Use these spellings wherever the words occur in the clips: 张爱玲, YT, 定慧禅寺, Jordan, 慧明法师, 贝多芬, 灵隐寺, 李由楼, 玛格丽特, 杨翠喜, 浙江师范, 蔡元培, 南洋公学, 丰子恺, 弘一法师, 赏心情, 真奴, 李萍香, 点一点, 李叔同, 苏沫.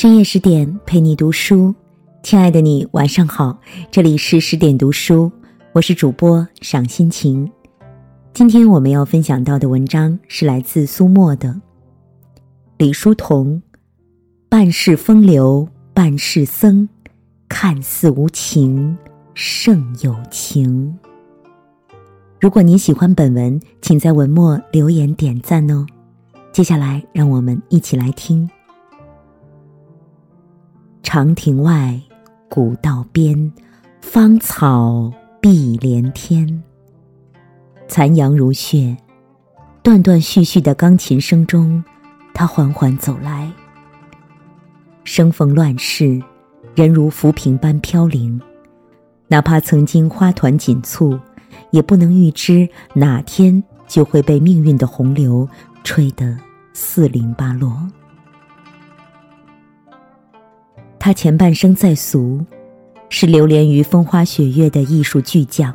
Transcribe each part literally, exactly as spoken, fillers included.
深夜十点陪你读书，亲爱的你晚上好，这里是十点读书，我是主播赏心情。今天我们要分享到的文章是来自苏沫的李叔同，半世风流半世僧，看似无情胜有情。如果您喜欢本文，请在文末留言点赞哦。接下来让我们一起来听。长亭外，古道边，芳草碧连天。残阳如血，断断续续的钢琴声中，他缓缓走来。生逢乱世，人如浮萍般飘零，哪怕曾经花团锦簇，也不能预知哪天就会被命运的洪流吹得四零八落。他前半生在俗，是流连于风花雪月的艺术巨匠，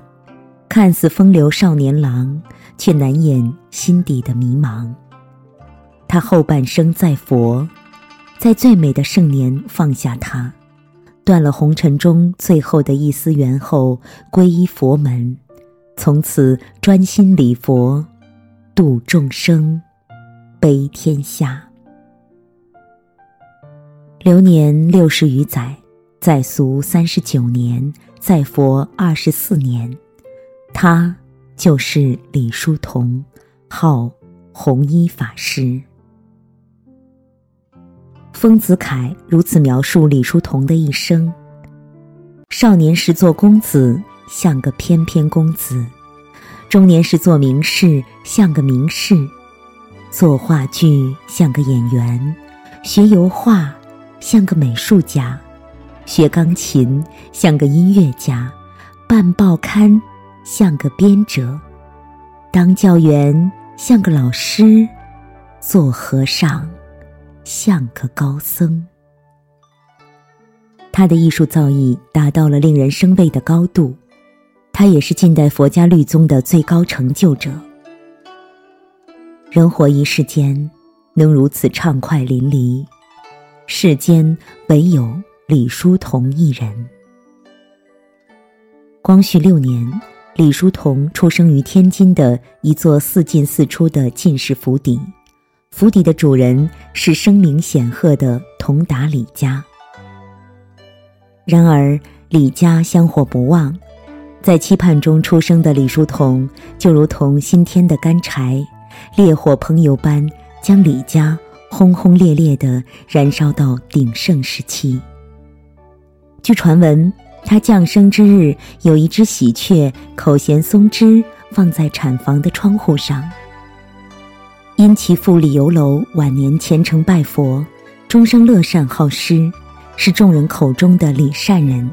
看似风流少年郎，却难掩心底的迷茫。他后半生在佛，在最美的盛年放下他，断了红尘中最后的一丝缘后，皈依佛门，从此专心礼佛，度众生，悲天下。流年六十余载，在俗三十九年，在佛二十四年。他就是李叔同，号弘一法师。丰子恺如此描述李叔同的一生：少年时做公子，像个翩翩公子；中年时做名士，像个名士；做话剧，像个演员；学油画，像个美术家；学钢琴，像个音乐家；办报刊，像个编者；当教员，像个老师；做和尚，像个高僧。他的艺术造诣达到了令人生畏的高度，他也是近代佛家律宗的最高成就者。人活一世间，能如此畅快淋漓，世间唯有李叔同一人。光绪六年，李叔同出生于天津的一座四进四出的进士府邸，府邸的主人是声名显赫的同达李家。然而李家香火不旺，在期盼中出生的李叔同就如同新添的干柴，烈火烹油般将李家轰轰烈烈地燃烧到鼎盛时期。据传闻，他降生之日，有一只喜鹊口衔松枝放在产房的窗户上。因其父李由楼晚年虔诚拜佛，终生乐善好施，是众人口中的李善人，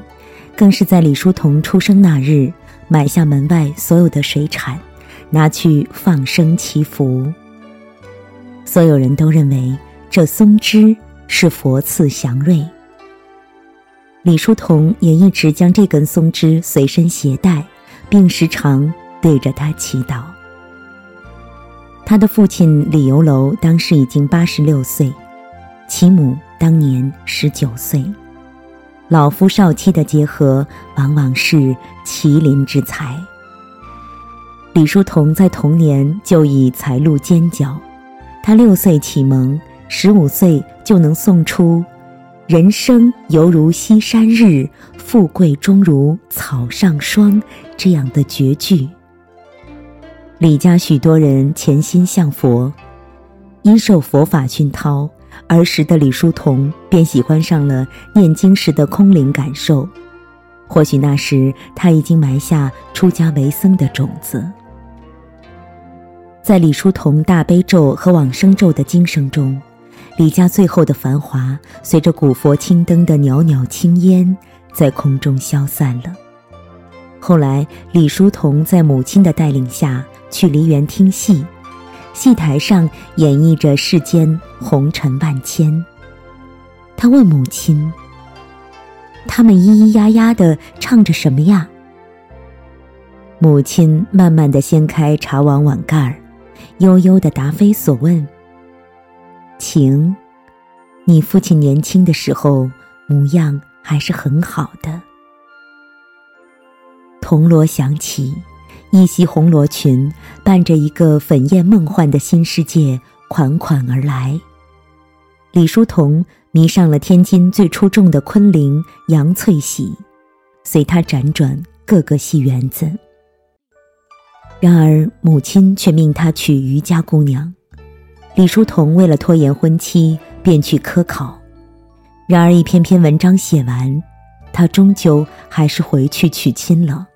更是在李叔同出生那日买下门外所有的水产，拿去放生祈福。所有人都认为这松枝是佛赐祥瑞，李叔同也一直将这根松枝随身携带，并时常对着它祈祷。他的父亲李由楼当时已经八十六岁，其母当年十九岁，老夫少妻的结合往往是麒麟之才。李叔同在童年就已才露尖角，他六岁启蒙，十五岁就能诵出人生犹如西山日，富贵终如草上霜这样的绝句。李家许多人潜心向佛，因受佛法熏陶，儿时的李叔同便喜欢上了念经时的空灵感受。或许那时他已经埋下出家为僧的种子。在李叔同大悲咒和往生咒的经声中，李家最后的繁华随着古佛青灯的袅袅青烟在空中消散了。后来李叔同在母亲的带领下去梨园听戏，戏台上演绎着世间红尘万千。他问母亲，他们咿咿呀呀地唱着什么呀？母亲慢慢地掀开茶碗碗盖，悠悠地答非所问。情，你父亲年轻的时候模样还是很好的。铜锣响起，一袭红罗裙伴着一个粉艳梦幻的新世界款款而来。李叔同迷上了天津最出众的昆伶杨翠喜，随他辗转各个戏园子。然而母亲却命他娶余家姑娘，李叔同为了拖延婚期便去科考，然而一篇篇文章写完，他终究还是回去娶亲了。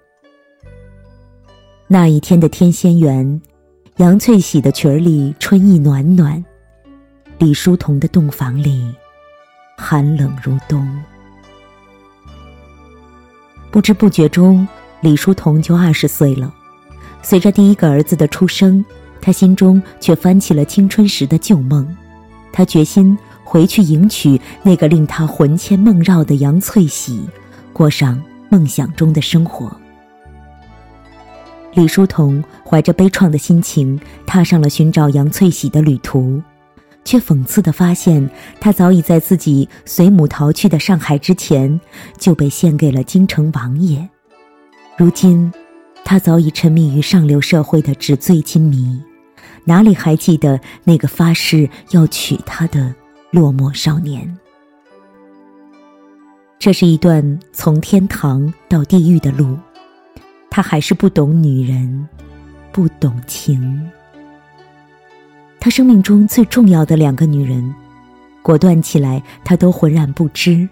那一天的天仙园，杨翠喜的裙儿里春意暖暖，李叔同的洞房里寒冷如冬。不知不觉中，李叔同就二十岁了。随着第一个儿子的出生，他心中却翻起了青春时的旧梦，他决心回去迎娶那个令他魂牵梦绕的杨翠喜，过上梦想中的生活。李叔同怀着悲怆的心情踏上了寻找杨翠喜的旅途，却讽刺地发现，他早已在自己随母逃去的上海之前就被献给了京城王爷。如今他早已沉迷于上流社会的纸醉金迷，哪里还记得那个发誓要娶她的落寞少年？这是一段从天堂到地狱的路，他还是不懂女人，不懂情。他生命中最重要的两个女人，果断起来他都浑然不知。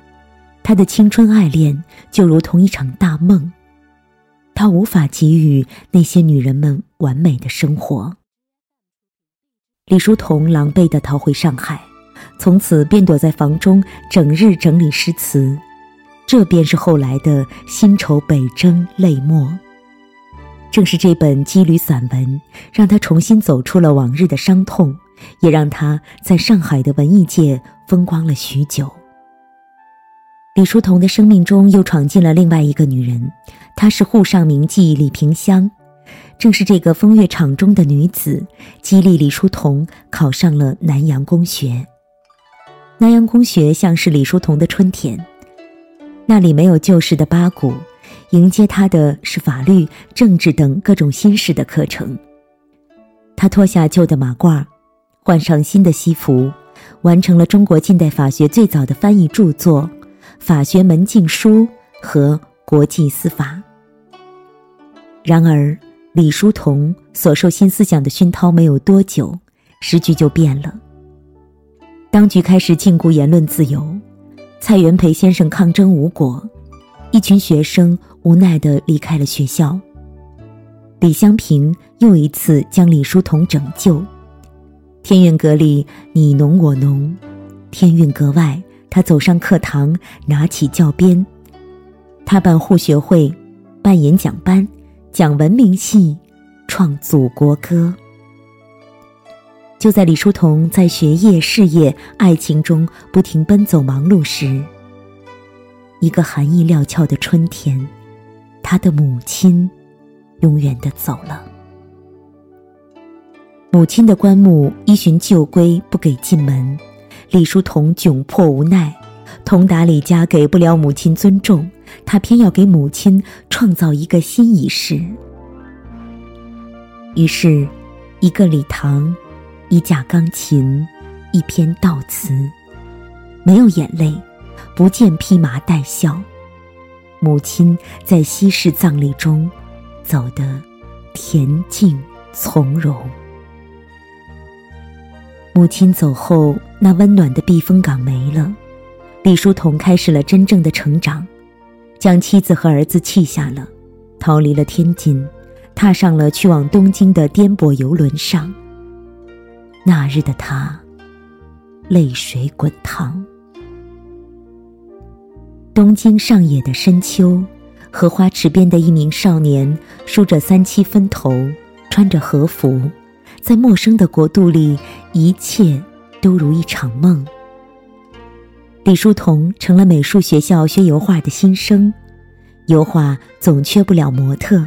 他的青春爱恋就如同一场大梦，他无法给予那些女人们完美的生活。李叔同狼狈地逃回上海，从此便躲在房中整日整理诗词，这便是后来的新愁北征泪墨。正是这本羁旅散文让他重新走出了往日的伤痛，也让他在上海的文艺界风光了许久。李叔同的生命中又闯进了另外一个女人，她是沪上名妓李萍香。正是这个风月场中的女子激励李叔同考上了南洋公学。南洋公学像是李叔同的春天，那里没有旧时的八股，迎接他的是法律、政治等各种新式的课程。他脱下旧的马褂，换上新的西服，完成了中国近代法学最早的翻译著作《法学门禁书》和《国际司法》。然而，李叔同所受新思想的熏陶没有多久，时局就变了。当局开始禁锢言论自由，蔡元培先生抗争无果，一群学生无奈地离开了学校。李香平又一次将李叔同拯救，天韵阁里你侬我侬，天韵阁外他走上课堂，拿起教鞭。他办护学会，办演讲班，讲文明戏，创祖国歌。就在李叔同在学业、事业、爱情中不停奔走忙碌时，一个寒意料峭的春天，他的母亲永远地走了。母亲的棺木依循旧规不给进门，李叔同窘迫无奈，同达李家给不了母亲尊重，他偏要给母亲创造一个新仪式。于是，一个礼堂，一架钢琴，一篇悼词，没有眼泪，不见披麻戴孝，母亲在西式葬礼中走得恬静从容。母亲走后，那温暖的避风港没了，李叔同开始了真正的成长，将妻子和儿子弃下了，逃离了天津，踏上了去往东京的颠簸游轮上。那日的他，泪水滚烫。东京上野的深秋，荷花池边的一名少年梳着三七分头，穿着和服，在陌生的国度里，一切都如一场梦。李叔同成了美术学校学油画的新生，油画总缺不了模特，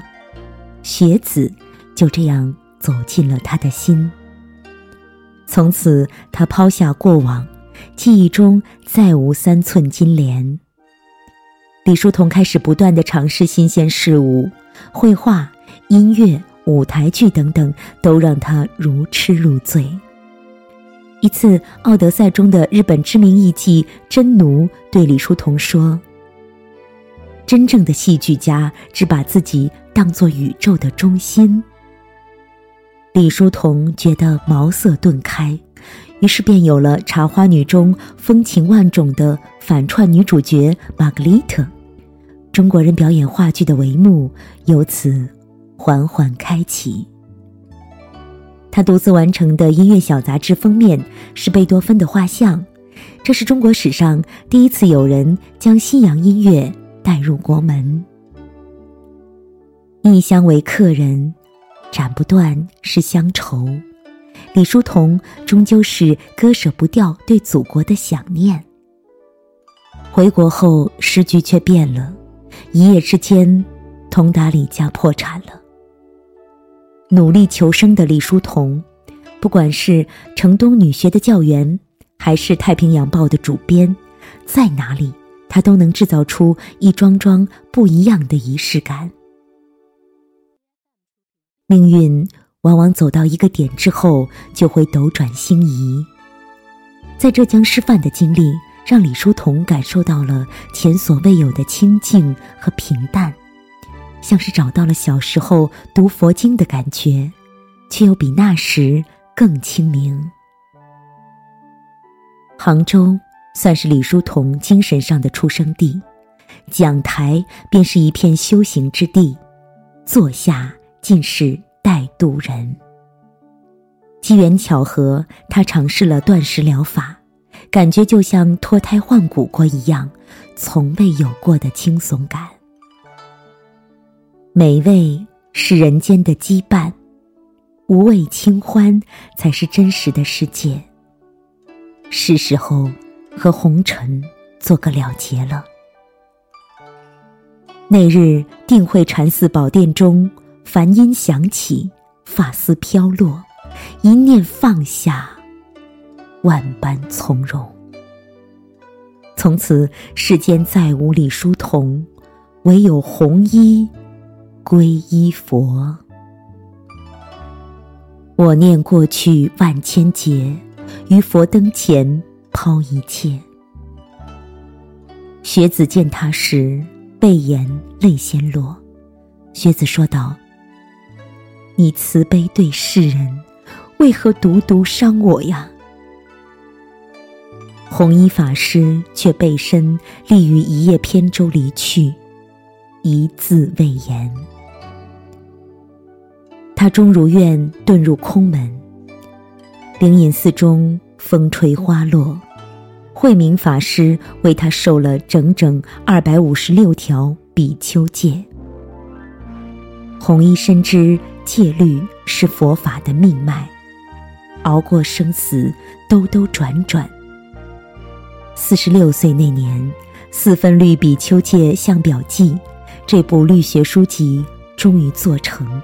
学子就这样走进了他的心。从此他抛下过往，记忆中再无三寸金莲。李叔同开始不断地尝试新鲜事物，绘画、音乐、舞台剧等等都让他如痴如醉。一次，奥德赛中的日本知名艺伎真奴对李叔同说，真正的戏剧家只把自己当作宇宙的中心。李叔同觉得茅塞顿开，于是便有了《茶花女》中风情万种的反串女主角玛格丽特，中国人表演话剧的帷幕由此缓缓开启。他独自完成的音乐小杂志封面是贝多芬的画像，这是中国史上第一次有人将西洋音乐带入国门。异乡为客人，斩不断是乡愁。李叔同终究是割舍不掉对祖国的想念。回国后，时局却变了，一夜之间，佟达里家破产了。努力求生的李叔同，不管是城东女学的教员，还是太平洋报的主编，在哪里他都能制造出一桩桩不一样的仪式感。命运往往走到一个点之后就会斗转星移。在浙江师范的经历让李叔同感受到了前所未有的清静和平淡，像是找到了小时候读佛经的感觉，却又比那时更清明。杭州算是李叔同精神上的出生地，讲台便是一片修行之地，坐下尽是带渡人。机缘巧合，他尝试了断食疗法，感觉就像脱胎换骨过一样，从未有过的轻松感。美味是人间的羁绊，无味清欢才是真实的世界。是时候和红尘做个了结了。那日定慧禅寺宝殿中，梵音响起，发丝飘落，一念放下，万般从容。从此世间再无李叔同，唯有红衣归依佛。我念过去万千劫，于佛灯前抛一切。学子见他时，被言泪先落。学子说道，你慈悲对世人，为何独独伤我呀？弘一法师却背身立于一叶扁舟离去，一字未言。他终如愿遁入空门。灵隐寺中风吹花落，慧明法师为他受了整整二百五十六条比丘戒。弘一深知戒律是佛法的命脉，熬过生死，兜兜转转。四十六岁那年，四分律比丘戒相表记这部律学书籍终于做成，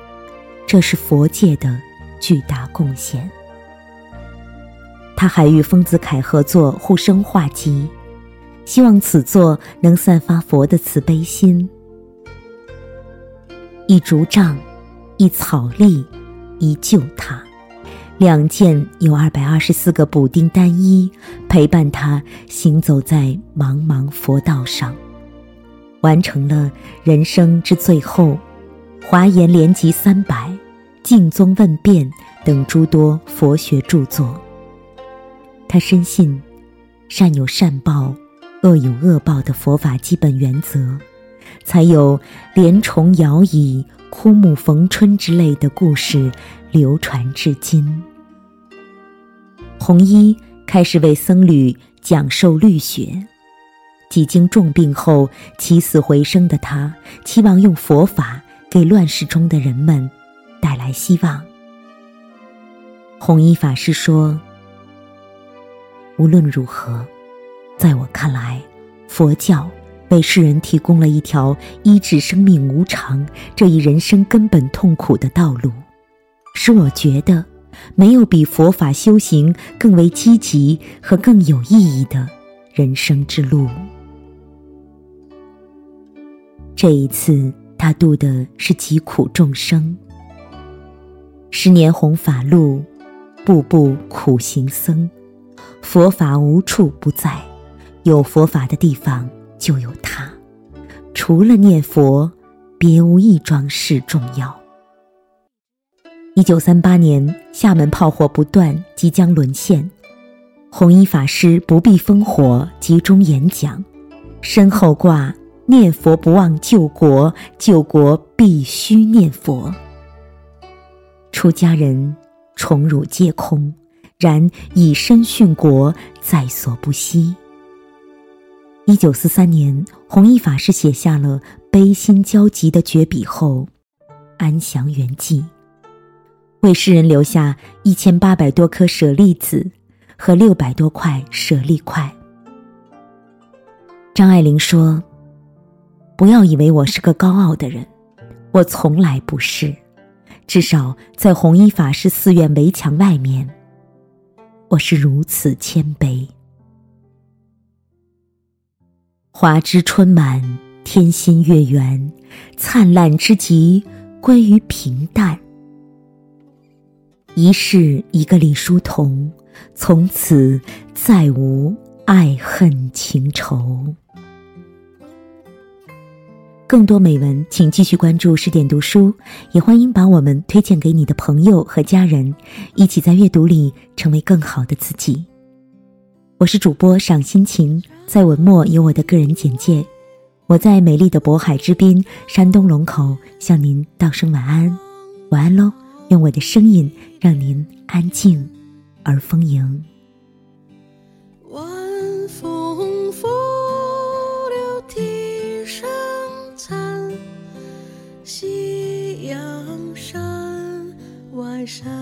这是佛界的巨大贡献。他还与丰子恺合作护生画集，希望此作能散发佛的慈悲心。一竹杖，一草笠，一旧塔，两件有二百二十四个补丁单衣，陪伴他行走在茫茫佛道上，完成了人生之最后华严莲集三百、净宗问辩等诸多佛学著作。他深信善有善报，恶有恶报的佛法基本原则，才有莲虫摇椅、枯木逢春之类的故事流传至今。弘一开始为僧侣讲授律学，几经重病后起死回生的他，期望用佛法给乱世中的人们带来希望。弘一法师说，无论如何，在我看来，佛教为世人提供了一条医治生命无常这一人生根本痛苦的道路，使我觉得没有比佛法修行更为积极和更有意义的人生之路。这一次他度的是疾苦众生，十年弘法路，步步苦行僧。佛法无处不在，有佛法的地方就有它，除了念佛，别无一桩事重要。一九三八年，厦门炮火不断，即将沦陷，弘一法师不避烽火，集中演讲，身后挂念佛不忘救国，救国必须念佛。出家人宠辱皆空，然以身殉国，在所不惜。一九四三年，弘一法师写下了悲心交集的绝笔后，安详圆寂，为世人留下一千八百多颗舍利子和六百多块舍利块。张爱玲说，不要以为我是个高傲的人，我从来不是，至少在弘一法师寺院围墙外面，我是如此谦卑。华枝春满，天心月圆，灿烂之极归于平淡。一世一个李叔同，从此再无爱恨情仇。更多美文请继续关注十点读书，也欢迎把我们推荐给你的朋友和家人，一起在阅读里成为更好的自己。我是主播赏心情，在文末有我的个人简介。我在美丽的渤海之滨山东龙口向您道声晚安，晚安喽，用我的声音让您安静而丰盈。晚风西洋山外山。